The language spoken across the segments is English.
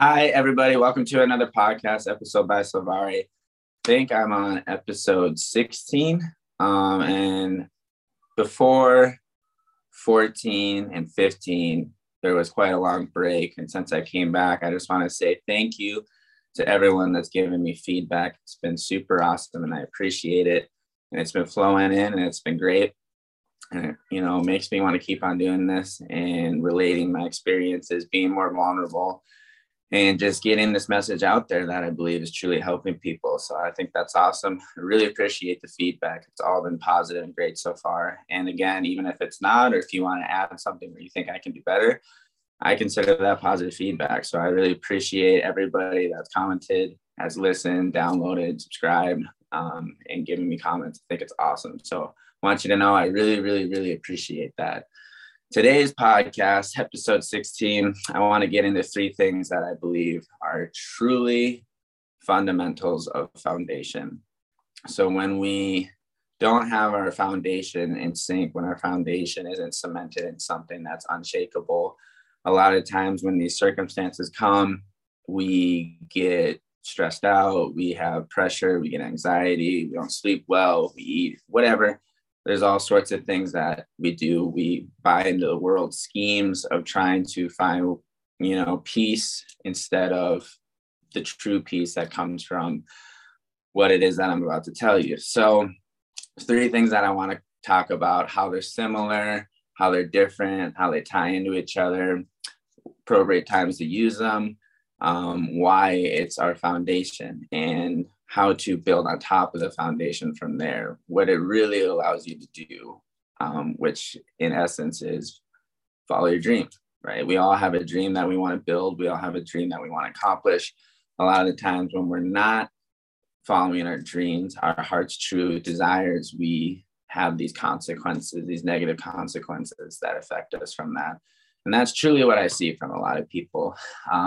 Hi, everybody. Welcome to another podcast episode by Silvari. I think I'm on episode 16. And before 14 and 15, there was quite a long break. And since I came back, I just want to say thank you to everyone that's given me feedback. It's been super awesome and I appreciate it. And it's been flowing in and it's been great. And it, makes me want to keep on doing this and relating my experiences, being more vulnerable, and just getting this message out there that I believe is truly helping people. So I think that's awesome. I really appreciate the feedback. It's all been positive and great so far. And again, even if it's not, or if you want to add something where you think I can do better, I consider that positive feedback. So I really appreciate everybody that's commented, has listened, downloaded, subscribed, and given me comments. I think it's awesome. So I want you to know I really, really, really appreciate that. Today's podcast, episode 16, I want to get into three things that I believe are truly fundamentals of foundation. So when we don't have our foundation in sync, when our foundation isn't cemented in something that's unshakable, a lot of times when these circumstances come, we get stressed out, we have pressure, we get anxiety, we don't sleep well, we eat, whatever. There's all sorts of things that we do. We buy into the world's schemes of trying to find, peace instead of the true peace that comes from what it is that I'm about to tell you. So three things that I want to talk about, how they're similar, how they're different, how they tie into each other, appropriate times to use them, why it's our foundation, and how to build on top of the foundation from there, what it really allows you to do, which in essence is follow your dream, right? We all have a dream that we want to build. We all have a dream that we want to accomplish. A lot of the times when we're not following our dreams, our heart's true desires, we have these consequences, these negative consequences that affect us from that. And that's truly what I see from a lot of people,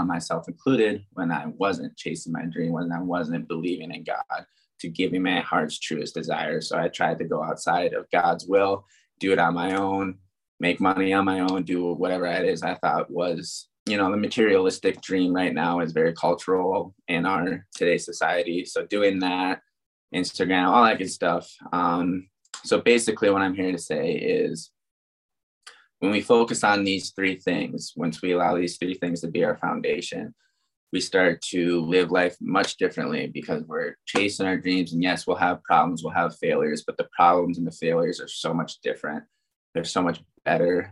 myself included, when I wasn't chasing my dream, when I wasn't believing in God to give me my heart's truest desire. So I tried to go outside of God's will, do it on my own, make money on my own, do whatever it is I thought was, the materialistic dream right now is very cultural in our today's society. So doing that, Instagram, all that good stuff. So basically what I'm here to say is, when we focus on these three things, once we allow these three things to be our foundation, we start to live life much differently because we're chasing our dreams. And yes, we'll have problems, we'll have failures, but the problems and the failures are so much different. They're so much better.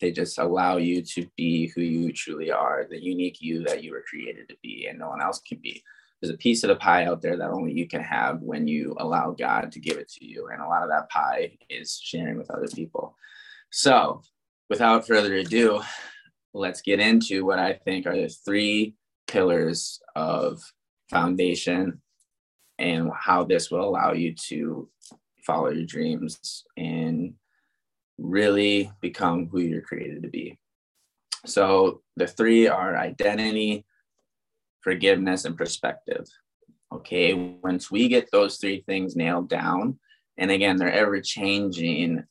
They just allow you to be who you truly are, the unique you that you were created to be and no one else can be. There's a piece of the pie out there that only you can have when you allow God to give it to you. And a lot of that pie is sharing with other people. So without further ado, let's get into what I think are the three pillars of foundation and how this will allow you to follow your dreams and really become who you're created to be. So the three are identity, forgiveness, and perspective. Okay, once we get those three things nailed down, and again, they're ever changing,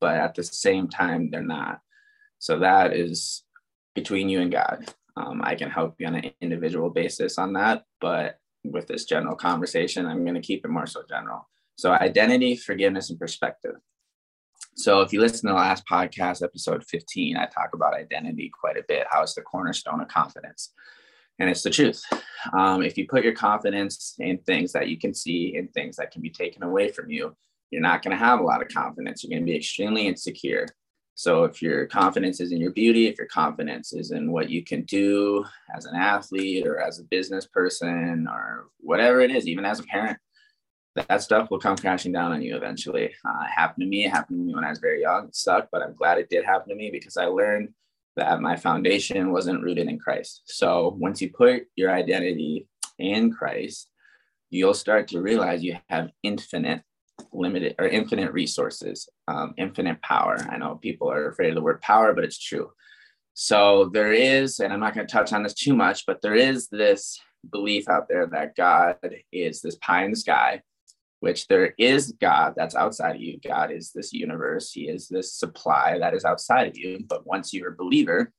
but at the same time, they're not. So that is between you and God. I can help you on an individual basis on that, but with this general conversation, I'm going to keep it more so general. So identity, forgiveness, and perspective. So if you listen to the last podcast, episode 15, I talk about identity quite a bit, how it's the cornerstone of confidence. And it's the truth. If you put your confidence in things that you can see and things that can be taken away from you, you're not going to have a lot of confidence. You're going to be extremely insecure. So if your confidence is in your beauty, if your confidence is in what you can do as an athlete or as a business person or whatever it is, even as a parent, that stuff will come crashing down on you eventually. It happened to me. It happened to me when I was very young. It sucked, but I'm glad it did happen to me because I learned that my foundation wasn't rooted in Christ. So once you put your identity in Christ, you'll start to realize you have infinite resources, infinite power. I know people are afraid of the word power, but it's true. So there is, and I'm not going to touch on this too much, but there is this belief out there that God is this pie in the sky, which there is God that's outside of you. God is this universe. He is this supply that is outside of you. But once you're a believer,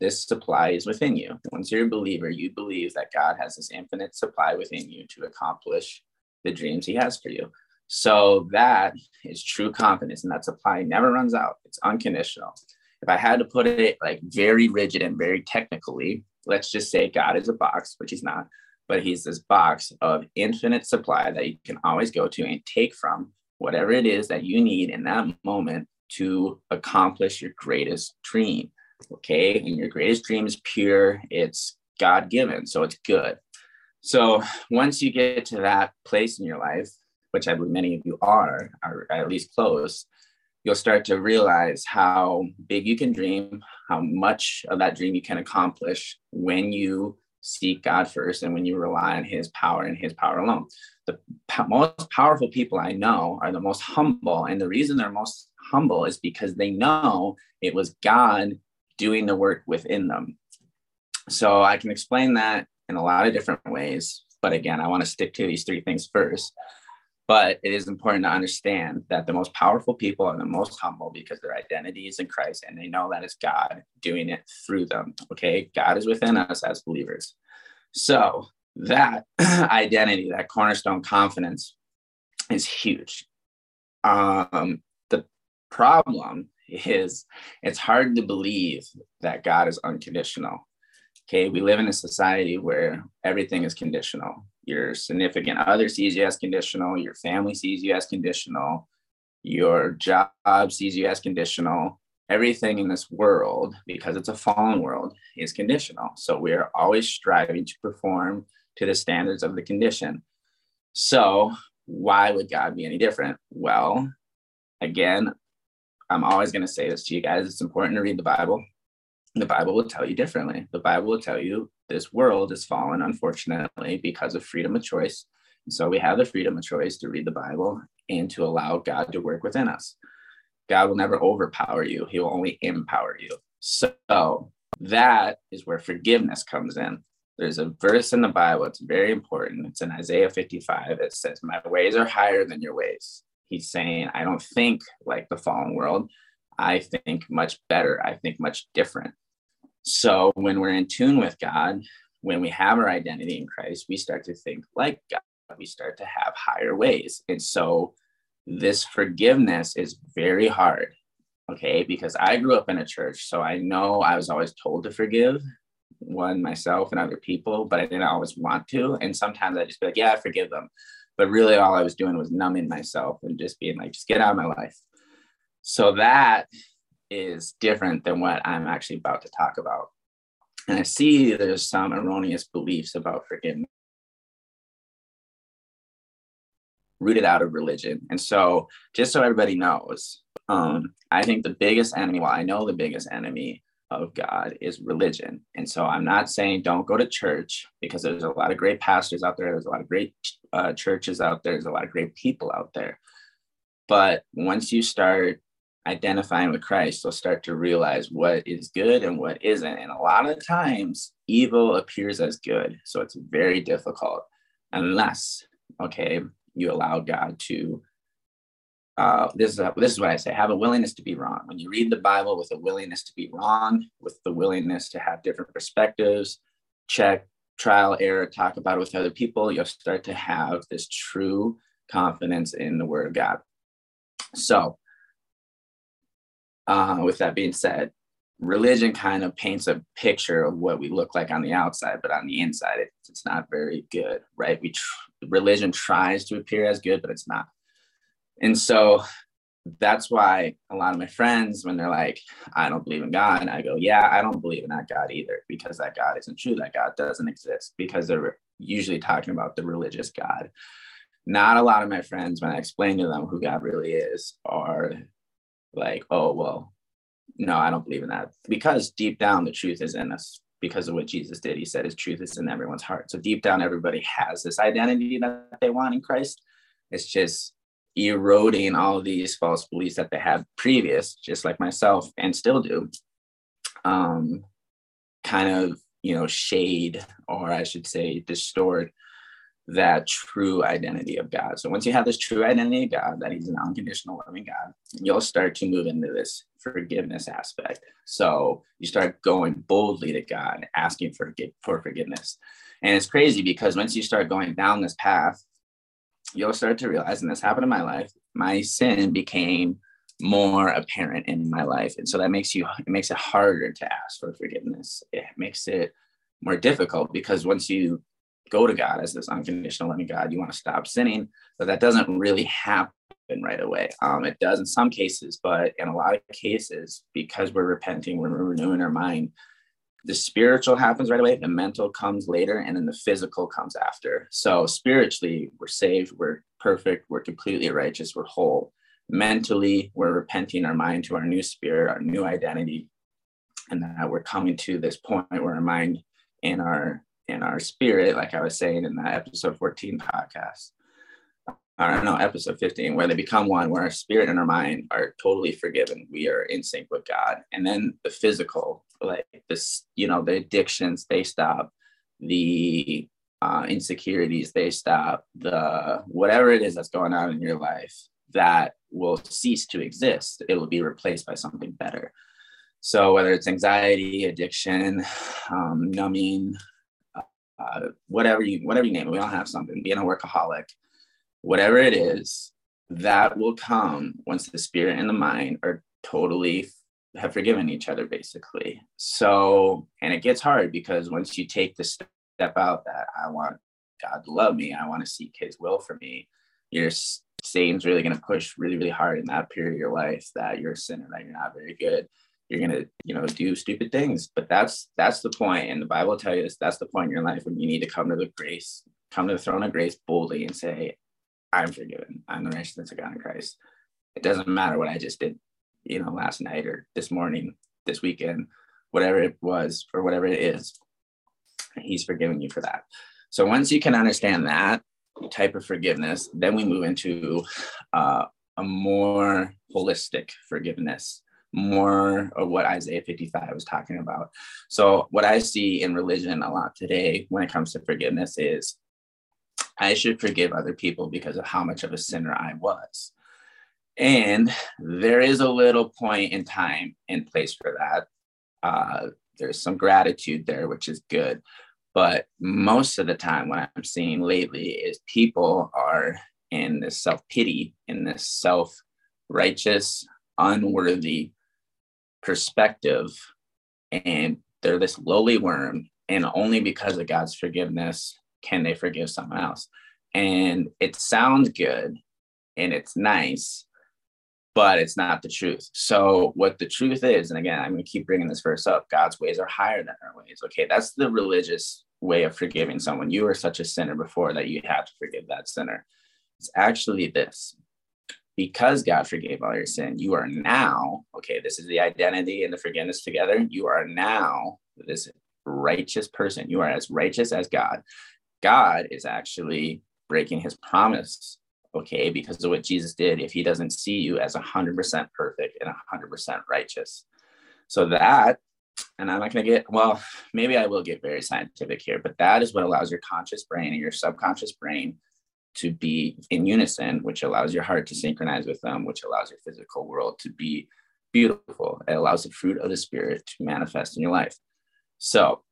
This supply is within you. Once you're a believer, you believe that God has this infinite supply within you to accomplish the dreams he has for you. So that is true confidence, and that supply never runs out. It's unconditional. If I had to put it like very rigid and very technically, let's just say God is a box, which he's not, but he's this box of infinite supply that you can always go to and take from whatever it is that you need in that moment to accomplish your greatest dream. Okay. And your greatest dream is pure. It's God-given. So it's good. So once you get to that place in your life, which I believe many of you are, or at least close, you'll start to realize how big you can dream, how much of that dream you can accomplish when you seek God first and when you rely on his power and his power alone. The most powerful people I know are the most humble. And the reason they're most humble is because they know it was God doing the work within them. So I can explain that in a lot of different ways. But again, I want to stick to these three things first. But it is important to understand that the most powerful people are the most humble because their identity is in Christ and they know that it's God doing it through them. Okay, God is within us as believers. So that identity, that cornerstone confidence is huge. The problem is it's hard to believe that God is unconditional. Okay, we live in a society where everything is conditional. Your significant other sees you as conditional. Your family sees you as conditional. Your job sees you as conditional. Everything in this world, because it's a fallen world, is conditional. So we are always striving to perform to the standards of the condition. So why would God be any different? Well, again, I'm always going to say this to you guys. It's important to read the Bible. The Bible will tell you differently. The Bible will tell you this world is fallen, unfortunately, because of freedom of choice. And so we have the freedom of choice to read the Bible and to allow God to work within us. God will never overpower you. He will only empower you. So that is where forgiveness comes in. There's a verse in the Bible. It's very important. It's in Isaiah 55. It says, "My ways are higher than your ways." He's saying, I don't think like the fallen world. I think much better. I think much different. So when we're in tune with God, when we have our identity in Christ, we start to think like God. We start to have higher ways. And so this forgiveness is very hard, okay? Because I grew up in a church, so I know I was always told to forgive myself and other people, but I didn't always want to. And sometimes I just be like, yeah, I forgive them. But really all I was doing was numbing myself and just being like, just get out of my life. So that is different than what I'm actually about to talk about. And I see there's some erroneous beliefs about forgiveness rooted out of religion. And so just so everybody knows, I think the biggest enemy, well, I know the biggest enemy of God is religion. And so I'm not saying don't go to church, because there's a lot of great pastors out there. There's a lot of great churches out there. There's a lot of great people out there. But once you start identifying with Christ, you'll start to realize what is good and what isn't. And a lot of times evil appears as good. So it's very difficult unless, okay, you allow God to, this is what I say, have a willingness to be wrong. When you read the Bible with a willingness to be wrong, with the willingness to have different perspectives, check, trial, error, talk about it with other people, you'll start to have this true confidence in the Word of God. So with that being said, religion kind of paints a picture of what we look like on the outside, but on the inside, it's not very good, right? Religion tries to appear as good, but it's not. And so that's why a lot of my friends, when they're like, I don't believe in God, and I go, yeah, I don't believe in that God either, because that God isn't true, that God doesn't exist, because they're usually talking about the religious God. Not a lot of my friends, when I explain to them who God really is, are like, oh, well, no, I don't believe in that. Because deep down, the truth is in us because of what Jesus did. He said his truth is in everyone's heart. So deep down, everybody has this identity that they want in Christ. It's just eroding all of these false beliefs that they had previous, just like myself and still do, kind of, shade, or I should say distort that true identity of God. So once you have this true identity of God, that he's an unconditional loving God, you'll start to move into this forgiveness aspect. So you start going boldly to God, asking for forgiveness. And it's crazy because once you start going down this path, you'll start to realize, and this happened in my life, my sin became more apparent in my life. And so that makes it harder to ask for forgiveness. It makes it more difficult because once you go to God as this unconditional loving God, you want to stop sinning, but that doesn't really happen right away. It does in some cases, but in a lot of cases, because we're repenting, we're renewing our mind, the spiritual happens right away, the mental comes later, and then the physical comes after. So spiritually, we're saved, we're perfect, we're completely righteous, we're whole. Mentally, we're repenting our mind to our new spirit, our new identity, and that we're coming to this point where our mind and our spirit, like I was saying in that episode 14 podcast, or no, episode 15, where they become one, where our spirit and our mind are totally forgiven. We are in sync with God. And then the physical, like this, the addictions, they stop, the insecurities, they stop, the whatever it is that's going on in your life that will cease to exist. It will be replaced by something better. So whether it's anxiety, addiction, numbing, whatever you name it, we all have something, being a workaholic, whatever it is, that will come once the spirit and the mind are totally have forgiven each other, basically. So, and it gets hard because once you take the step out that I want God to love me, I want to seek his will for me, your Satan's really going to push really, really hard in that period of your life that you're a sinner, that you're not very good. You're going to, do stupid things, but that's the point. And the Bible tells you this, that's the point in your life when you need to come to the throne of grace boldly and say, I'm forgiven. I'm the righteousness of God in Christ. It doesn't matter what I just did, last night or this morning, this weekend, whatever it was or whatever it is, he's forgiven you for that. So once you can understand that type of forgiveness, then we move into a more holistic forgiveness, more of what Isaiah 55 was talking about. So what I see in religion a lot today when it comes to forgiveness is I should forgive other people because of how much of a sinner I was. And there is a little point in time and place for that. There's some gratitude there, which is good. But most of the time what I'm seeing lately is people are in this self-pity, in this self-righteous, unworthy perspective, and they're this lowly worm, and only because of God's forgiveness can they forgive someone else. And it sounds good and it's nice, but it's not the truth. So what the truth is, and again, I'm going to keep bringing this verse up, God's ways are higher than our ways. Okay, that's the religious way of forgiving someone. You were such a sinner before that you have to forgive that sinner. It's actually this. Because God forgave all your sin, you are now, okay, this is the identity and the forgiveness together. You are now this righteous person. You are as righteous as God. God is actually breaking his promise, okay, because of what Jesus did, if he doesn't see you as 100% perfect and 100% righteous. So that, and I'm not going to get, well, maybe I will get very scientific here, but that is what allows your conscious brain and your subconscious brain to be in unison, which allows your heart to synchronize with them, which allows your physical world to be beautiful. It allows the fruit of the spirit to manifest in your life. So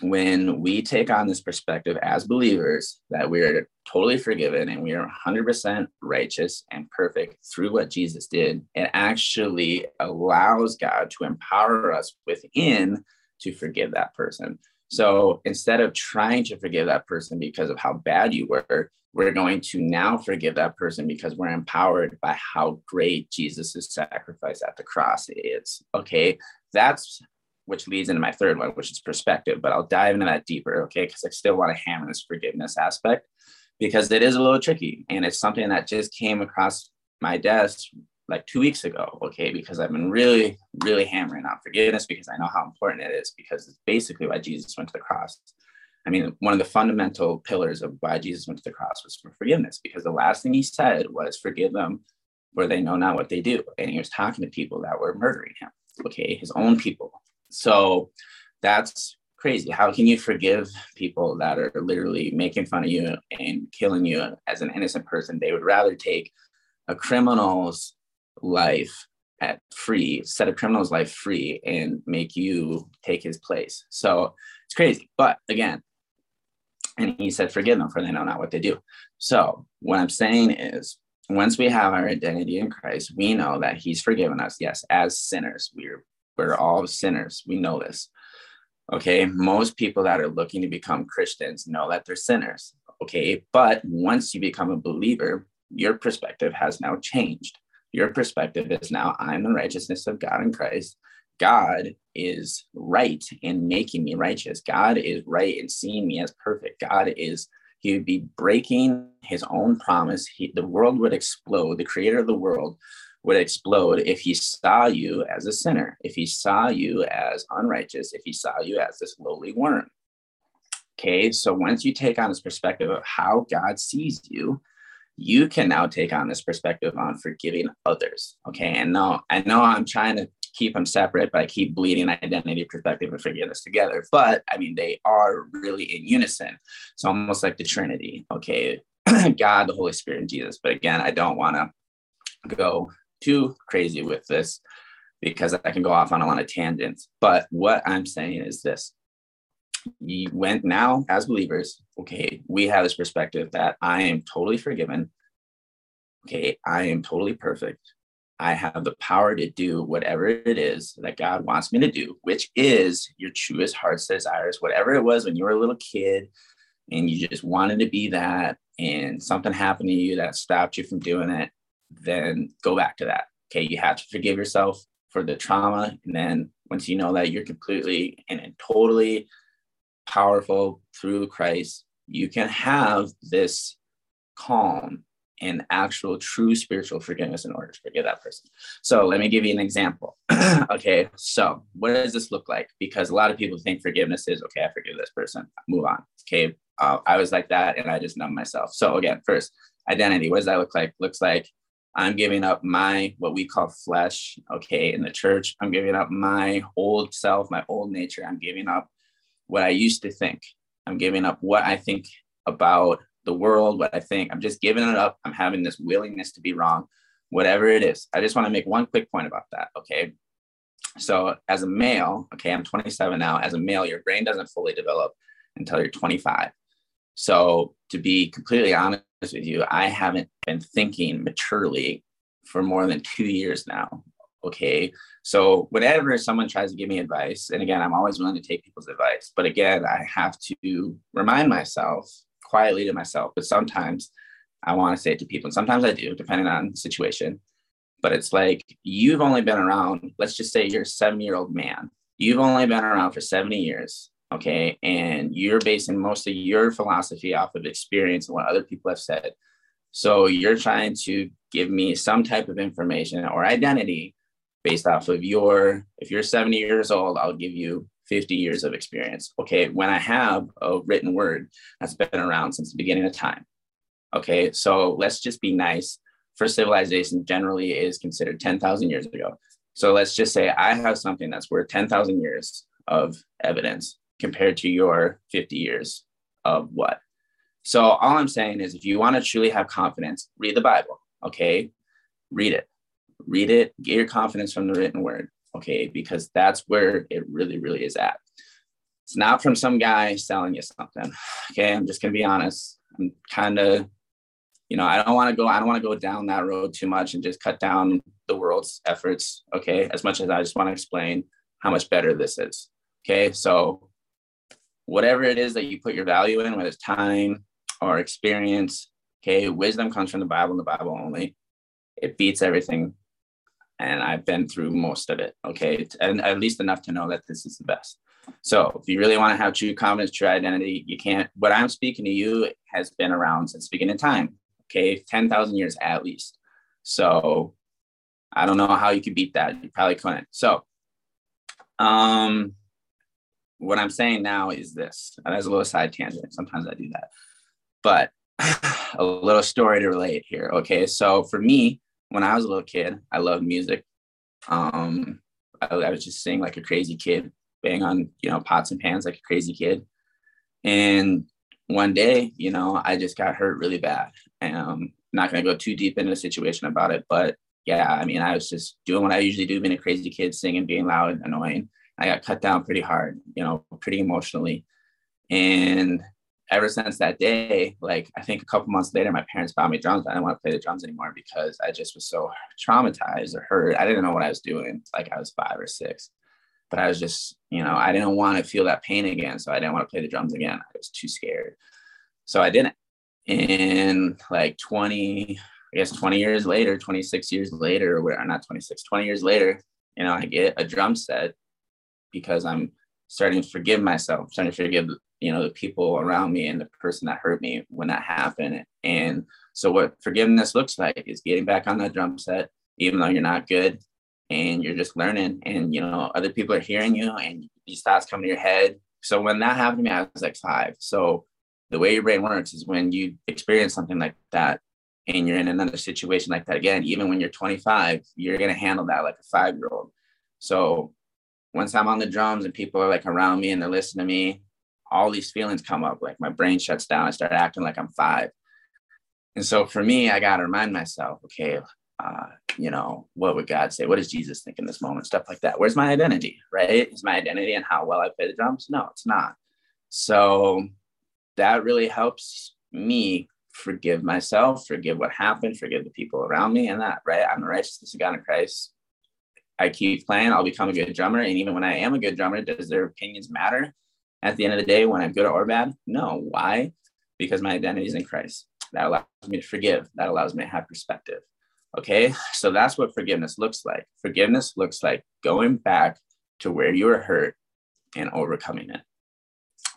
when we take on this perspective as believers that we are totally forgiven and we are 100% righteous and perfect through what Jesus did, it actually allows God to empower us within to forgive that person. So instead of trying to forgive that person because of how bad you were, we're going to now forgive that person because we're empowered by how great Jesus' sacrifice at the cross is. Okay, that's which leads into my third one, which is perspective, but I'll dive into that deeper, okay, because I still want to hammer this forgiveness aspect because it is a little tricky. And it's something that just came across my desk like 2 weeks ago, okay, because I've been really, really hammering on forgiveness because I know how important it is, because it's basically why Jesus went to the cross. I mean, one of the fundamental pillars of why Jesus went to the cross was for forgiveness, because the last thing he said was forgive them for they know not what they do. And he was talking to people that were murdering him, okay, his own people. So that's crazy. How can you forgive people that are literally making fun of you and killing you as an innocent person? They would rather take a criminal's life set a criminal's life free and make you take his place. So it's crazy. But again, and he said, forgive them, for they know not what they do. So what I'm saying is, once we have our identity in Christ, we know that he's forgiven us. Yes, as sinners, we're all sinners. We know this. Okay, most people that are looking to become Christians know that they're sinners. Okay, but once you become a believer, your perspective has now changed. Your perspective is now, I'm the righteousness of God in Christ. God is right in making me righteous. God is right in seeing me as perfect. He would be breaking his own promise. The world would explode. The creator of the world would explode if he saw you as a sinner, if he saw you as unrighteous, if he saw you as this lowly worm. Okay, so once you take on this perspective of how God sees you, you can now take on this perspective on forgiving others. Okay, and now I know I'm trying to keep them separate, but I keep bleeding identity, perspective, and forgiveness together. But I mean, they are really in unison. It's almost like the Trinity. Okay, God, the Holy Spirit, and Jesus. But again, I don't want to go too crazy with this because I can go off on a lot of tangents. But what I'm saying is this. Now, as believers, okay, we have this perspective that I am totally forgiven. Okay, I am totally perfect. I have the power to do whatever it is that God wants me to do, which is your truest heart's desires, whatever it was when you were a little kid and you just wanted to be that and something happened to you that stopped you from doing it, then go back to that. Okay, you have to forgive yourself for the trauma. And then once you know that you're completely and totally powerful through Christ, you can have this calm and actual true spiritual forgiveness in order to forgive that person. So let me give you an example. Okay, so what does this look like? Because a lot of people think forgiveness is, okay, I forgive this person, move on. Okay, I was like that and I just numbed myself. So again, first, identity, what does that look like? Looks like I'm giving up my, what we call flesh, okay, in the church. I'm giving up my old self, my old nature. I'm giving up what I used to think. I'm giving up what I think about the world, what I think. I'm just giving it up. I'm having this willingness to be wrong, whatever it is. I just want to make one quick point about that. Okay. So as a male, okay, I'm 27 now. As a male, your brain doesn't fully develop until you're 25. So to be completely honest with you, I haven't been thinking maturely for more than 2 years now. Okay. So whenever someone tries to give me advice, and again, I'm always willing to take people's advice, but again, I have to remind myself quietly to myself, but sometimes I want to say it to people. And sometimes I do, depending on the situation. But it's like, you've only been around, let's just say you're a 70-year-old man. You've only been around for 70 years, okay? And you're basing most of your philosophy off of experience and what other people have said. So you're trying to give me some type of information or identity based off of if you're 70 years old, I'll give you 50 years of experience. Okay, when I have a written word that's been around since the beginning of time. Okay, so let's just be nice. First civilization generally is considered 10,000 years ago. So let's just say I have something that's worth 10,000 years of evidence compared to your 50 years of what? So all I'm saying is, if you want to truly have confidence, read the Bible. Okay, read it, get your confidence from the written word. Okay, because that's where it really, really is at. It's not from some guy selling you something. Okay, I'm just going to be honest. I'm kind of, I don't want to go down that road too much and just cut down the world's efforts. Okay, as much as I just want to explain how much better this is. Okay, so whatever it is that you put your value in, whether it's time or experience, okay, wisdom comes from the Bible and the Bible only. It beats everything. And I've been through most of it, okay? And at least enough to know that this is the best. So if you really want to have true confidence, true identity, you can't, what I'm speaking to you has been around since the beginning of time, okay? 10,000 years at least. So I don't know how you could beat that. You probably couldn't. So what I'm saying now is this. That's a little side tangent. Sometimes I do that. But a little story to relate here, okay? So for me, when I was a little kid, I loved music. I was just singing like a crazy kid. bang on, pots and pans like a crazy kid. And one day, I just got hurt really bad. Not going to go too deep into the situation about it, but yeah, I was just doing what I usually do, being a crazy kid, singing, being loud and annoying. I got cut down pretty hard, pretty emotionally. And ever since that day, I think a couple months later, my parents bought me drums. I didn't want to play the drums anymore because I just was so traumatized or hurt. I didn't know what I was doing. I was 5 or 6, but I was just, I didn't want to feel that pain again. So I didn't want to play the drums again. I was too scared. So I didn't. And 20 years later, I get a drum set because I'm starting to forgive myself, starting to forgive, the people around me and the person that hurt me when that happened. And so what forgiveness looks like is getting back on that drum set, even though you're not good and you're just learning and, other people are hearing you and these thoughts come to your head. So when that happened to me, I was 5. So the way your brain works is when you experience something like that and you're in another situation like that again, even when you're 25, you're going to handle that like a 5-year-old. So once I'm on the drums and people are around me and they're listening to me, all these feelings come up. My brain shuts down. I start acting like I'm 5. And so for me, I got to remind myself, okay, what would God say? What does Jesus think in this moment? Stuff like that. Where's my identity, right? Is my identity in how well I play the drums? No, it's not. So that really helps me forgive myself, forgive what happened, forgive the people around me and that, right? I'm the righteousness of God in Christ. I keep playing, I'll become a good drummer. And even when I am a good drummer, does their opinions matter at the end of the day when I'm good or bad? No. Why? Because my identity is in Christ. That allows me to forgive. That allows me to have perspective. Okay. So that's what forgiveness looks like. Forgiveness looks like going back to where you were hurt and overcoming it.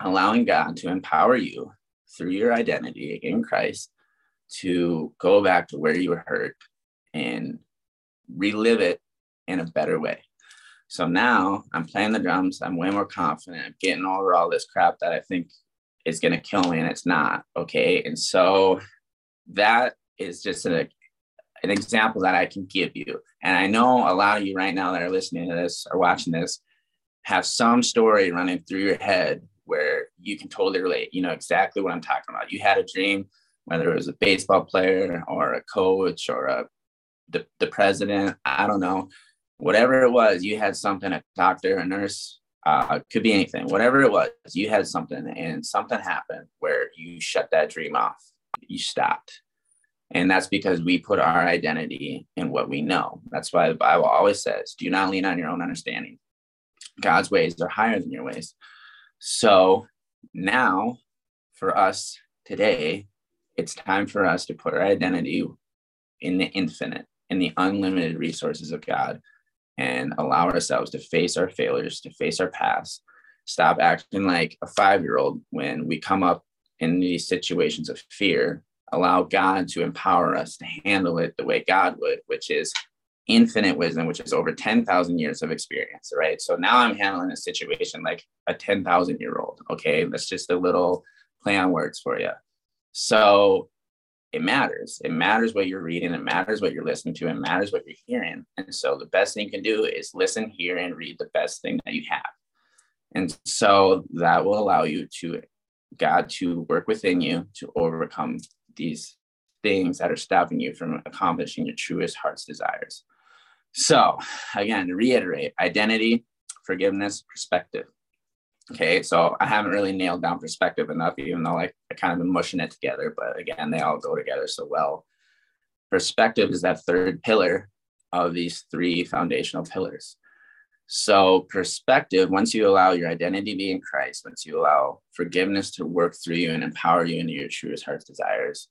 Allowing God to empower you through your identity in Christ to go back to where you were hurt and relive it in a better way. So now I'm playing the drums. I'm way more confident. I'm getting over all this crap that I think is going to kill me, and it's not. Okay. And so that is just an example that I can give you. And I know a lot of you right now that are listening to this or watching this have some story running through your head where you can totally relate, exactly what I'm talking about. You had a dream, whether it was a baseball player or a coach or the president, I don't know, whatever it was, you had something, a doctor, a nurse, could be anything, whatever it was, you had something and something happened where you shut that dream off, you stopped. And that's because we put our identity in what we know. That's why the Bible always says, do not lean on your own understanding. God's ways are higher than your ways. So now for us today, it's time for us to put our identity in the infinite, in the unlimited resources of God, and allow ourselves to face our failures, to face our past, stop acting like a 5-year-old when we come up in these situations of fear, allow God to empower us to handle it the way God would, which is infinite wisdom, which is over 10,000 years of experience, right? So now I'm handling a situation like a 10,000-year-old, okay? That's just a little play on words for you. So it matters. It matters what you're reading. It matters what you're listening to. It matters what you're hearing. And so the best thing you can do is listen, hear, and read the best thing that you have. And so that will allow you God to work within you to overcome these things that are stopping you from accomplishing your truest heart's desires. So again, to reiterate, identity, forgiveness, perspective. Okay, so I haven't really nailed down perspective enough, even though I kind of been mushing it together, but again, they all go together so well. Perspective is that third pillar of these three foundational pillars. So perspective, once you allow your identity to be in Christ, once you allow forgiveness to work through you and empower you into your truest heart's desires,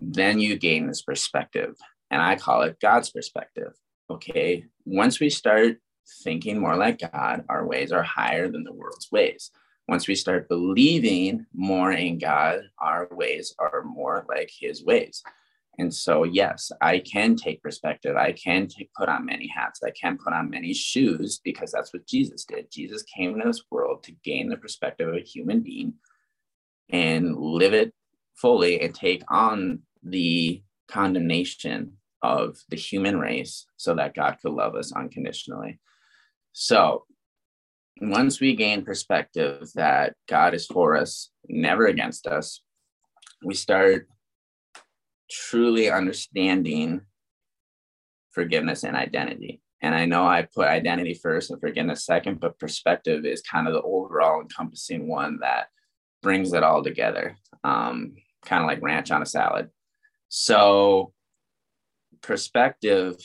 then you gain this perspective, and I call it God's perspective. Okay, once we start thinking more like God, our ways are higher than the world's ways. Once we start believing more in God, our ways are more like His ways. And so, yes, I can take perspective. I can put on many hats. I can put on many shoes because that's what Jesus did. Jesus came into this world to gain the perspective of a human being and live it fully and take on the condemnation of the human race so that God could love us unconditionally. So once we gain perspective that God is for us, never against us, we start truly understanding forgiveness and identity. And I know I put identity first and forgiveness second, but perspective is kind of the overall encompassing one that brings it all together, kind of like ranch on a salad. So perspective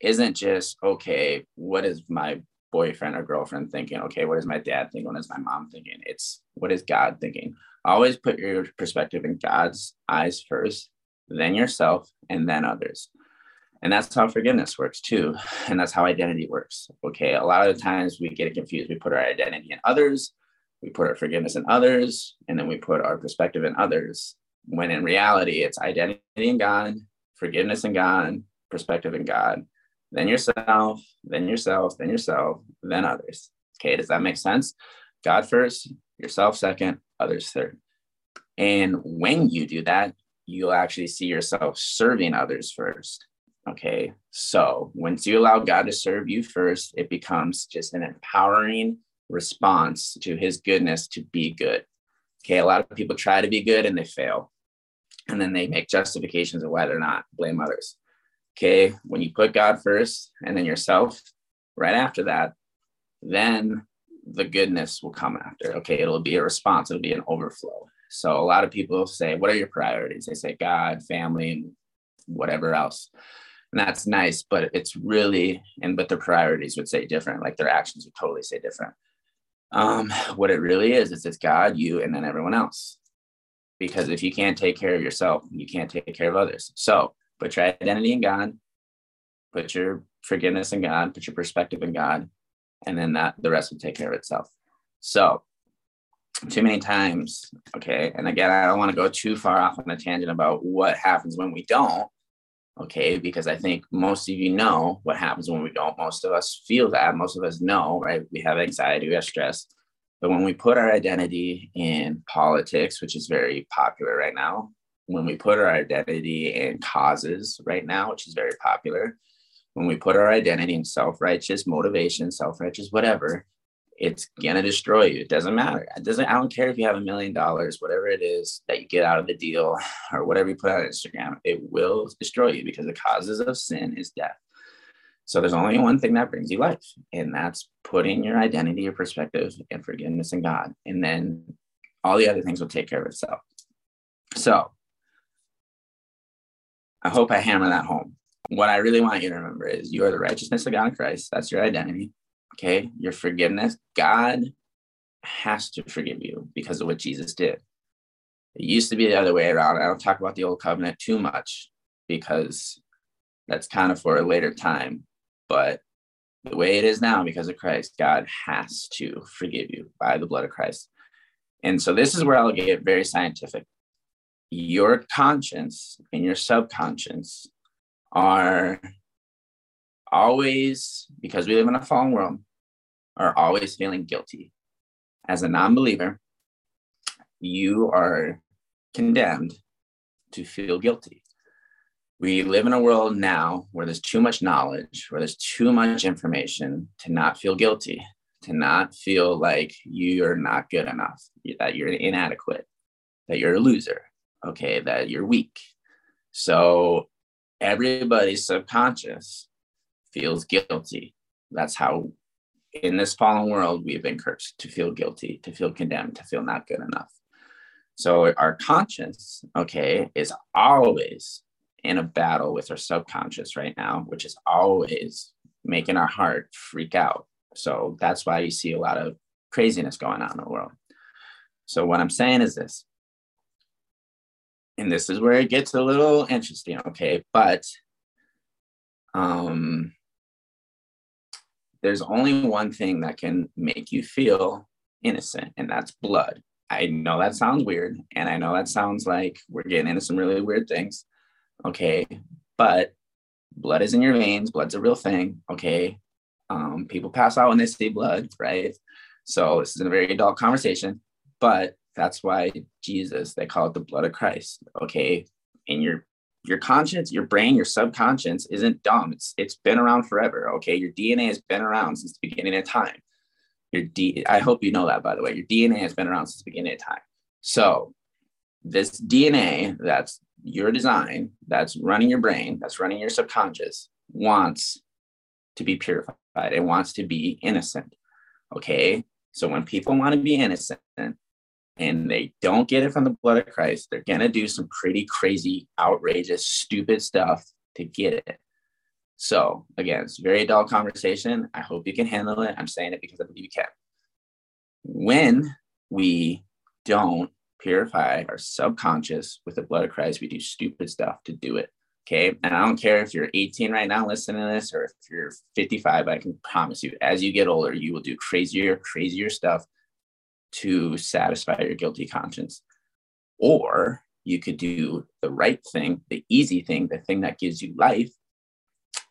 isn't just, okay, what is my boyfriend or girlfriend thinking? Okay, what is my dad thinking? What is my mom thinking? It's what is God thinking? Always put your perspective in God's eyes first, then yourself, and then others. And that's how forgiveness works too. And that's how identity works. Okay, a lot of the times we get it confused. We put our identity in others, we put our forgiveness in others, and then we put our perspective in others. When in reality, it's identity in God, forgiveness in God, perspective in God, then yourself, then yourself, then yourself, then others. Okay, does that make sense? God first, yourself second, others third. And when you do that, you'll actually see yourself serving others first. Okay, so once you allow God to serve you first, it becomes just an empowering response to his goodness to be good. Okay, a lot of people try to be good and they fail. And then they make justifications of why they're not, blame others. Okay, when you put God first and then yourself right after that, then the goodness will come after. Okay, it'll be a response, it'll be an overflow. So a lot of people say, what are your priorities? They say God, family, and whatever else. And that's nice, but it's really, but their priorities would say different, like their actions would totally say different. What it really is it's God, you, and then everyone else. Because if you can't take care of yourself, you can't take care of others. So put your identity in God, put your forgiveness in God, put your perspective in God, and then that the rest will take care of itself. So too many times, okay, and again, I don't want to go too far off on a tangent about what happens when we don't. Okay, because I think most of you know what happens when we don't. Most of us feel that. Most of us know, right? We have anxiety, we have stress. But when we put our identity in politics, which is very popular right now, when we put our identity in causes right now, which is very popular, when we put our identity in self-righteous motivation, self-righteous whatever, it's going to destroy you. It doesn't matter. I don't care if you have $1 million, whatever it is that you get out of the deal or whatever you put on Instagram, it will destroy you because the causes of sin is death. So there's only one thing that brings you life, and that's putting your identity, your perspective, and forgiveness in God. And then all the other things will take care of itself. So I hope I hammer that home. What I really want you to remember is you are the righteousness of God in Christ. That's your identity. Okay, your forgiveness, God has to forgive you because of what Jesus did. It used to be the other way around. I don't talk about the old covenant too much because that's kind of for a later time. But the way it is now, because of Christ, God has to forgive you by the blood of Christ. And so this is where I'll get very scientific. Your conscience and your subconscious are always, because we live in a fallen world, are always feeling guilty. As a non-believer, you are condemned to feel guilty. We live in a world now where there's too much knowledge, where there's too much information to not feel guilty, to not feel like you're not good enough, that you're inadequate, that you're a loser, okay, that you're weak. So everybody's subconscious feels guilty. That's how in this fallen world, we've been cursed to feel guilty, to feel condemned, to feel not good enough. So our conscience, okay, is always in a battle with our subconscious right now, which is always making our heart freak out. So that's why you see a lot of craziness going on in the world. So what I'm saying is this, and this is where it gets a little interesting, okay, but there's only one thing that can make you feel innocent, and that's blood. I know that sounds weird, and I know that sounds like we're getting into some really weird things, okay, but blood is in your veins. Blood's a real thing, okay? People pass out when they see blood, right? So this is a very adult conversation, but that's why Jesus, they call it the blood of Christ, okay? In your conscience, your brain, your subconscious isn't dumb. It's been around forever, okay? Your DNA has been around since the beginning of time. I hope you know that, by the way. Your DNA has been around since the beginning of time. So this DNA, that's your design, that's running your brain, that's running your subconscious, wants to be purified. It wants to be innocent. Okay. So when people want to be innocent and they don't get it from the blood of Christ, they're going to do some pretty crazy, outrageous, stupid stuff to get it. So again, it's a very adult conversation. I hope you can handle it. I'm saying it because I believe you can. When we don't purify our subconscious with the blood of Christ, we do stupid stuff to do it. Okay. And I don't care if you're 18 right now listening to this, or if you're 55, I can promise you, as you get older, you will do crazier stuff to satisfy your guilty conscience. Or you could do the right thing, the easy thing, the thing that gives you life,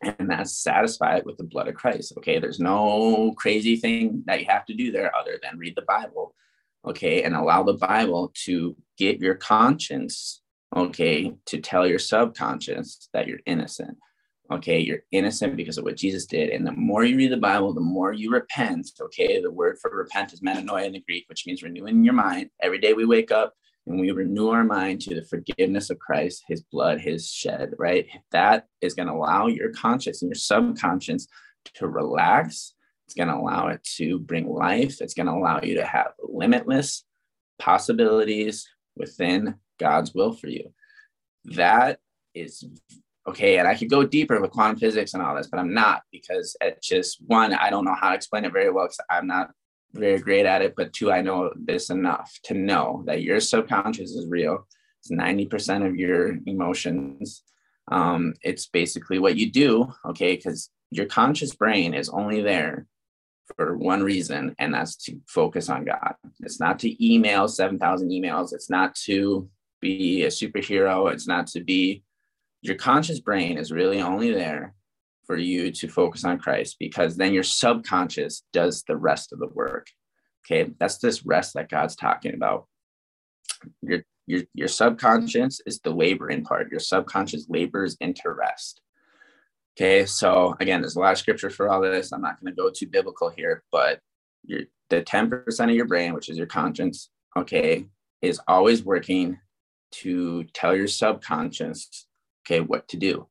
and that's satisfy it with the blood of Christ. Okay. There's no crazy thing that you have to do there other than read the Bible. Okay. And allow the Bible to get your conscience, okay, to tell your subconscious that you're innocent. Okay. You're innocent because of what Jesus did. And the more you read the Bible, the more you repent. Okay. The word for repent is metanoia in the Greek, which means renewing your mind. Every day we wake up and we renew our mind to the forgiveness of Christ, his blood, his shed, right? That is going to allow your conscious and your subconscious to relax. It's going to allow it to bring life. It's going to allow you to have limitless possibilities within God's will for you. That is okay. And I could go deeper with quantum physics and all this, but I'm not, because it's just one, I don't know how to explain it very well because I'm not very great at it, but two, I know this enough to know that your subconscious is real. It's 90% of your emotions. It's basically what you do, okay? Because your conscious brain is only there for one reason, and that's to focus on God. It's not to email 7,000 emails. It's not to be a superhero. It's not to be, your conscious brain is really only there for you to focus on Christ, because then your subconscious does the rest of the work. Okay. That's this rest that God's talking about. Your subconscious is the laboring part. Your subconscious labors into rest. Okay. So again, there's a lot of scripture for all this. I'm not going to go too biblical here, but the 10% of your brain, which is your conscience, okay, is always working to tell your subconscious, okay, what to do.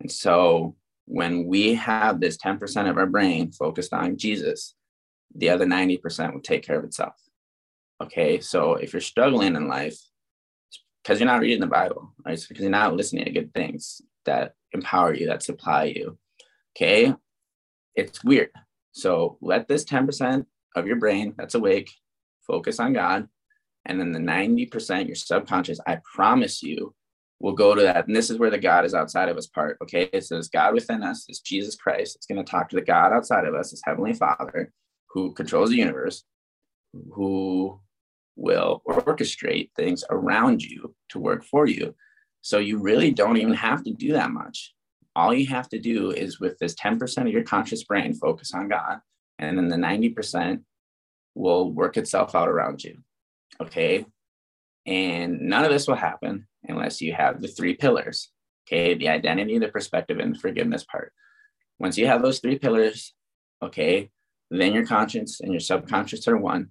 And so when we have this 10% of our brain focused on Jesus, the other 90% will take care of itself. Okay, so if you're struggling in life, it's because you're not reading the Bible, right? It's because you're not listening to good things that empower you, that supply you. Okay, it's weird. So let this 10% of your brain that's awake focus on God, and then the 90%, your subconscious, I promise you, we'll go to that. And this is where the God is outside of us part. Okay. So there's God within us. It's Jesus Christ. It's going to talk to the God outside of us, his heavenly Father, who controls the universe, who will orchestrate things around you to work for you. So you really don't even have to do that much. All you have to do is, with this 10% of your conscious brain, focus on God. And then the 90% will work itself out around you. Okay. And none of this will happen unless you have the three pillars, okay? The identity, the perspective, and the forgiveness part. Once you have those three pillars, okay, then your conscience and your subconscious are one,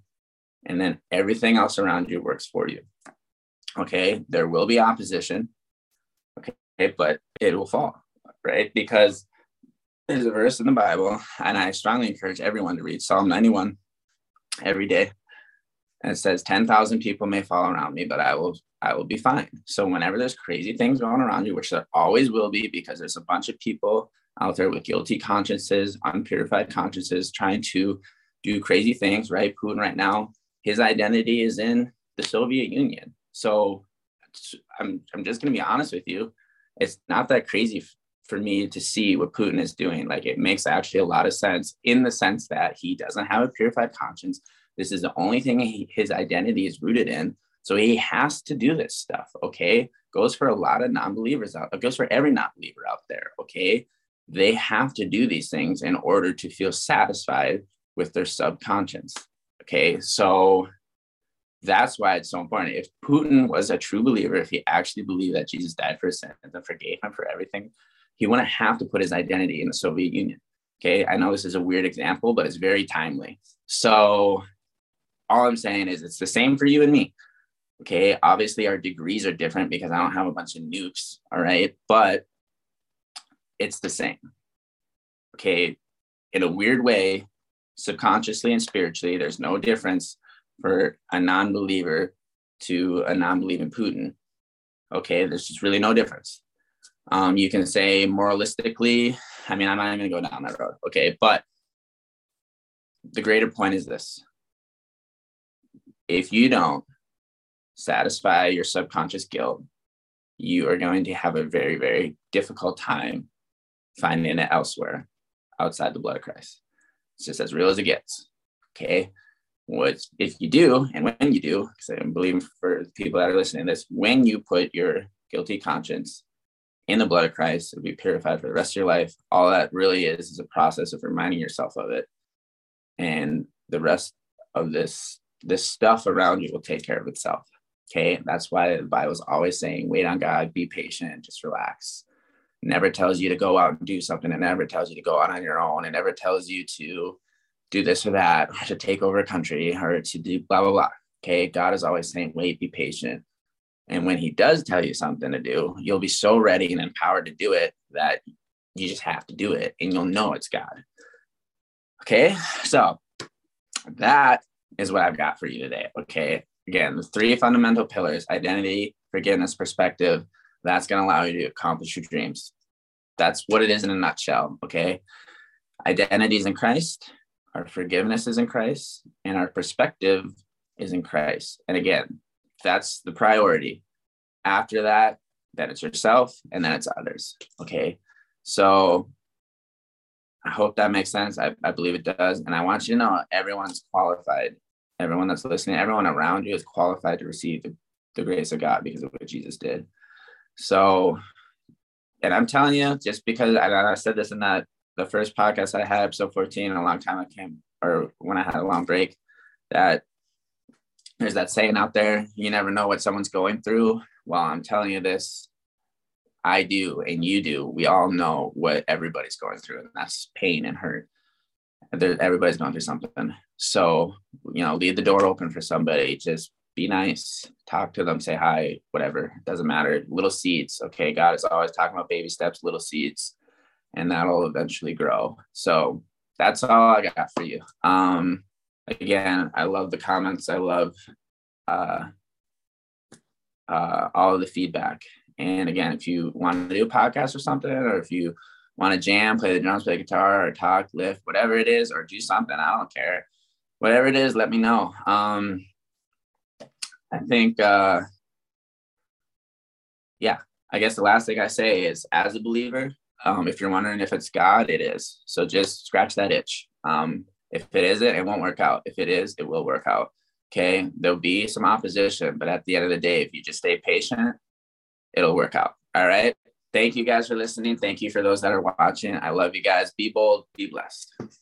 and then everything else around you works for you, okay? There will be opposition, okay, but it will fall, right? Because there's a verse in the Bible, and I strongly encourage everyone to read Psalm 91 every day. And it says, 10,000 people may fall around me, but I will be fine. So whenever there's crazy things going around you, which there always will be, because there's a bunch of people out there with guilty consciences, unpurified consciences, trying to do crazy things, right? Putin right now, his identity is in the Soviet Union. So I'm just going to be honest with you. It's not that crazy for me to see what Putin is doing. Like, it makes actually a lot of sense, in the sense that he doesn't have a purified conscience. This is the only thing his identity is rooted in. So he has to do this stuff, okay? Goes for a lot of non-believers out. It goes for every non-believer out there, okay? They have to do these things in order to feel satisfied with their subconscious, okay? So that's why it's so important. If Putin was a true believer, if he actually believed that Jesus died for his sins and forgave him for everything, he wouldn't have to put his identity in the Soviet Union. Okay, I know this is a weird example, but it's very timely. So all I'm saying is it's the same for you and me. Okay, obviously our degrees are different because I don't have a bunch of nukes, all right? But it's the same. Okay, in a weird way, subconsciously and spiritually, there's no difference for a non-believer to a non-believing Putin. Okay, there's just really no difference. You can say moralistically, I mean, I'm not even gonna go down that road, okay? But the greater point is this. If you don't satisfy your subconscious guilt, you are going to have a very, very difficult time finding it elsewhere outside the blood of Christ. It's just as real as it gets, okay? What if you do, and when you do, because I'm believing for the people that are listening to this, when you put your guilty conscience in the blood of Christ, it'll be purified for the rest of your life. All that really is a process of reminding yourself of it. And the rest of this stuff around you will take care of itself. Okay. That's why the Bible is always saying, wait on God, be patient, just relax. It never tells you to go out and do something. It never tells you to go out on your own. It never tells you to do this or that, or to take over a country, or to do blah, blah, blah. Okay. God is always saying, wait, be patient. And when he does tell you something to do, you'll be so ready and empowered to do it that you just have to do it, and you'll know it's God. Okay, so that is what I've got for you today. Okay, again, the three fundamental pillars: identity, forgiveness, perspective. That's going to allow you to accomplish your dreams. That's what it is in a nutshell. Okay, identity is in Christ, our forgiveness is in Christ, and our perspective is in Christ. And again, that's the priority. After that, then it's yourself, and then it's others. Okay. So I hope that makes sense. I believe it does. And I want you to know everyone's qualified. Everyone that's listening, everyone around you is qualified to receive the grace of God because of what Jesus did. So, and I'm telling you, just because I said this in that the first podcast I had, episode 14, a long time I came, or when I had a long break, that there's that saying out there, you never know what someone's going through. Well, I'm telling you this, I do, and you do. We all know what everybody's going through, and that's pain and hurt. Everybody's going through something. So, you know, leave the door open for somebody. Just be nice. Talk to them. Say hi, whatever. It doesn't matter. Little seeds. Okay, God is always talking about baby steps, little seeds, and that'll eventually grow. So that's all I got for you. Again, I love the comments. I love all of the feedback. And again, if you want to do a podcast or something, or if you want to jam, play the drums, play the guitar, or talk, lift, whatever it is, or do something, I don't care. Whatever it is, let me know. I guess the last thing I say is, as a believer, if you're wondering if it's God, it is. So just scratch that itch. If it isn't, it won't work out. If it is, it will work out. Okay. There'll be some opposition, but at the end of the day, if you just stay patient, it'll work out. All right. Thank you guys for listening. Thank you for those that are watching. I love you guys. Be bold, be blessed.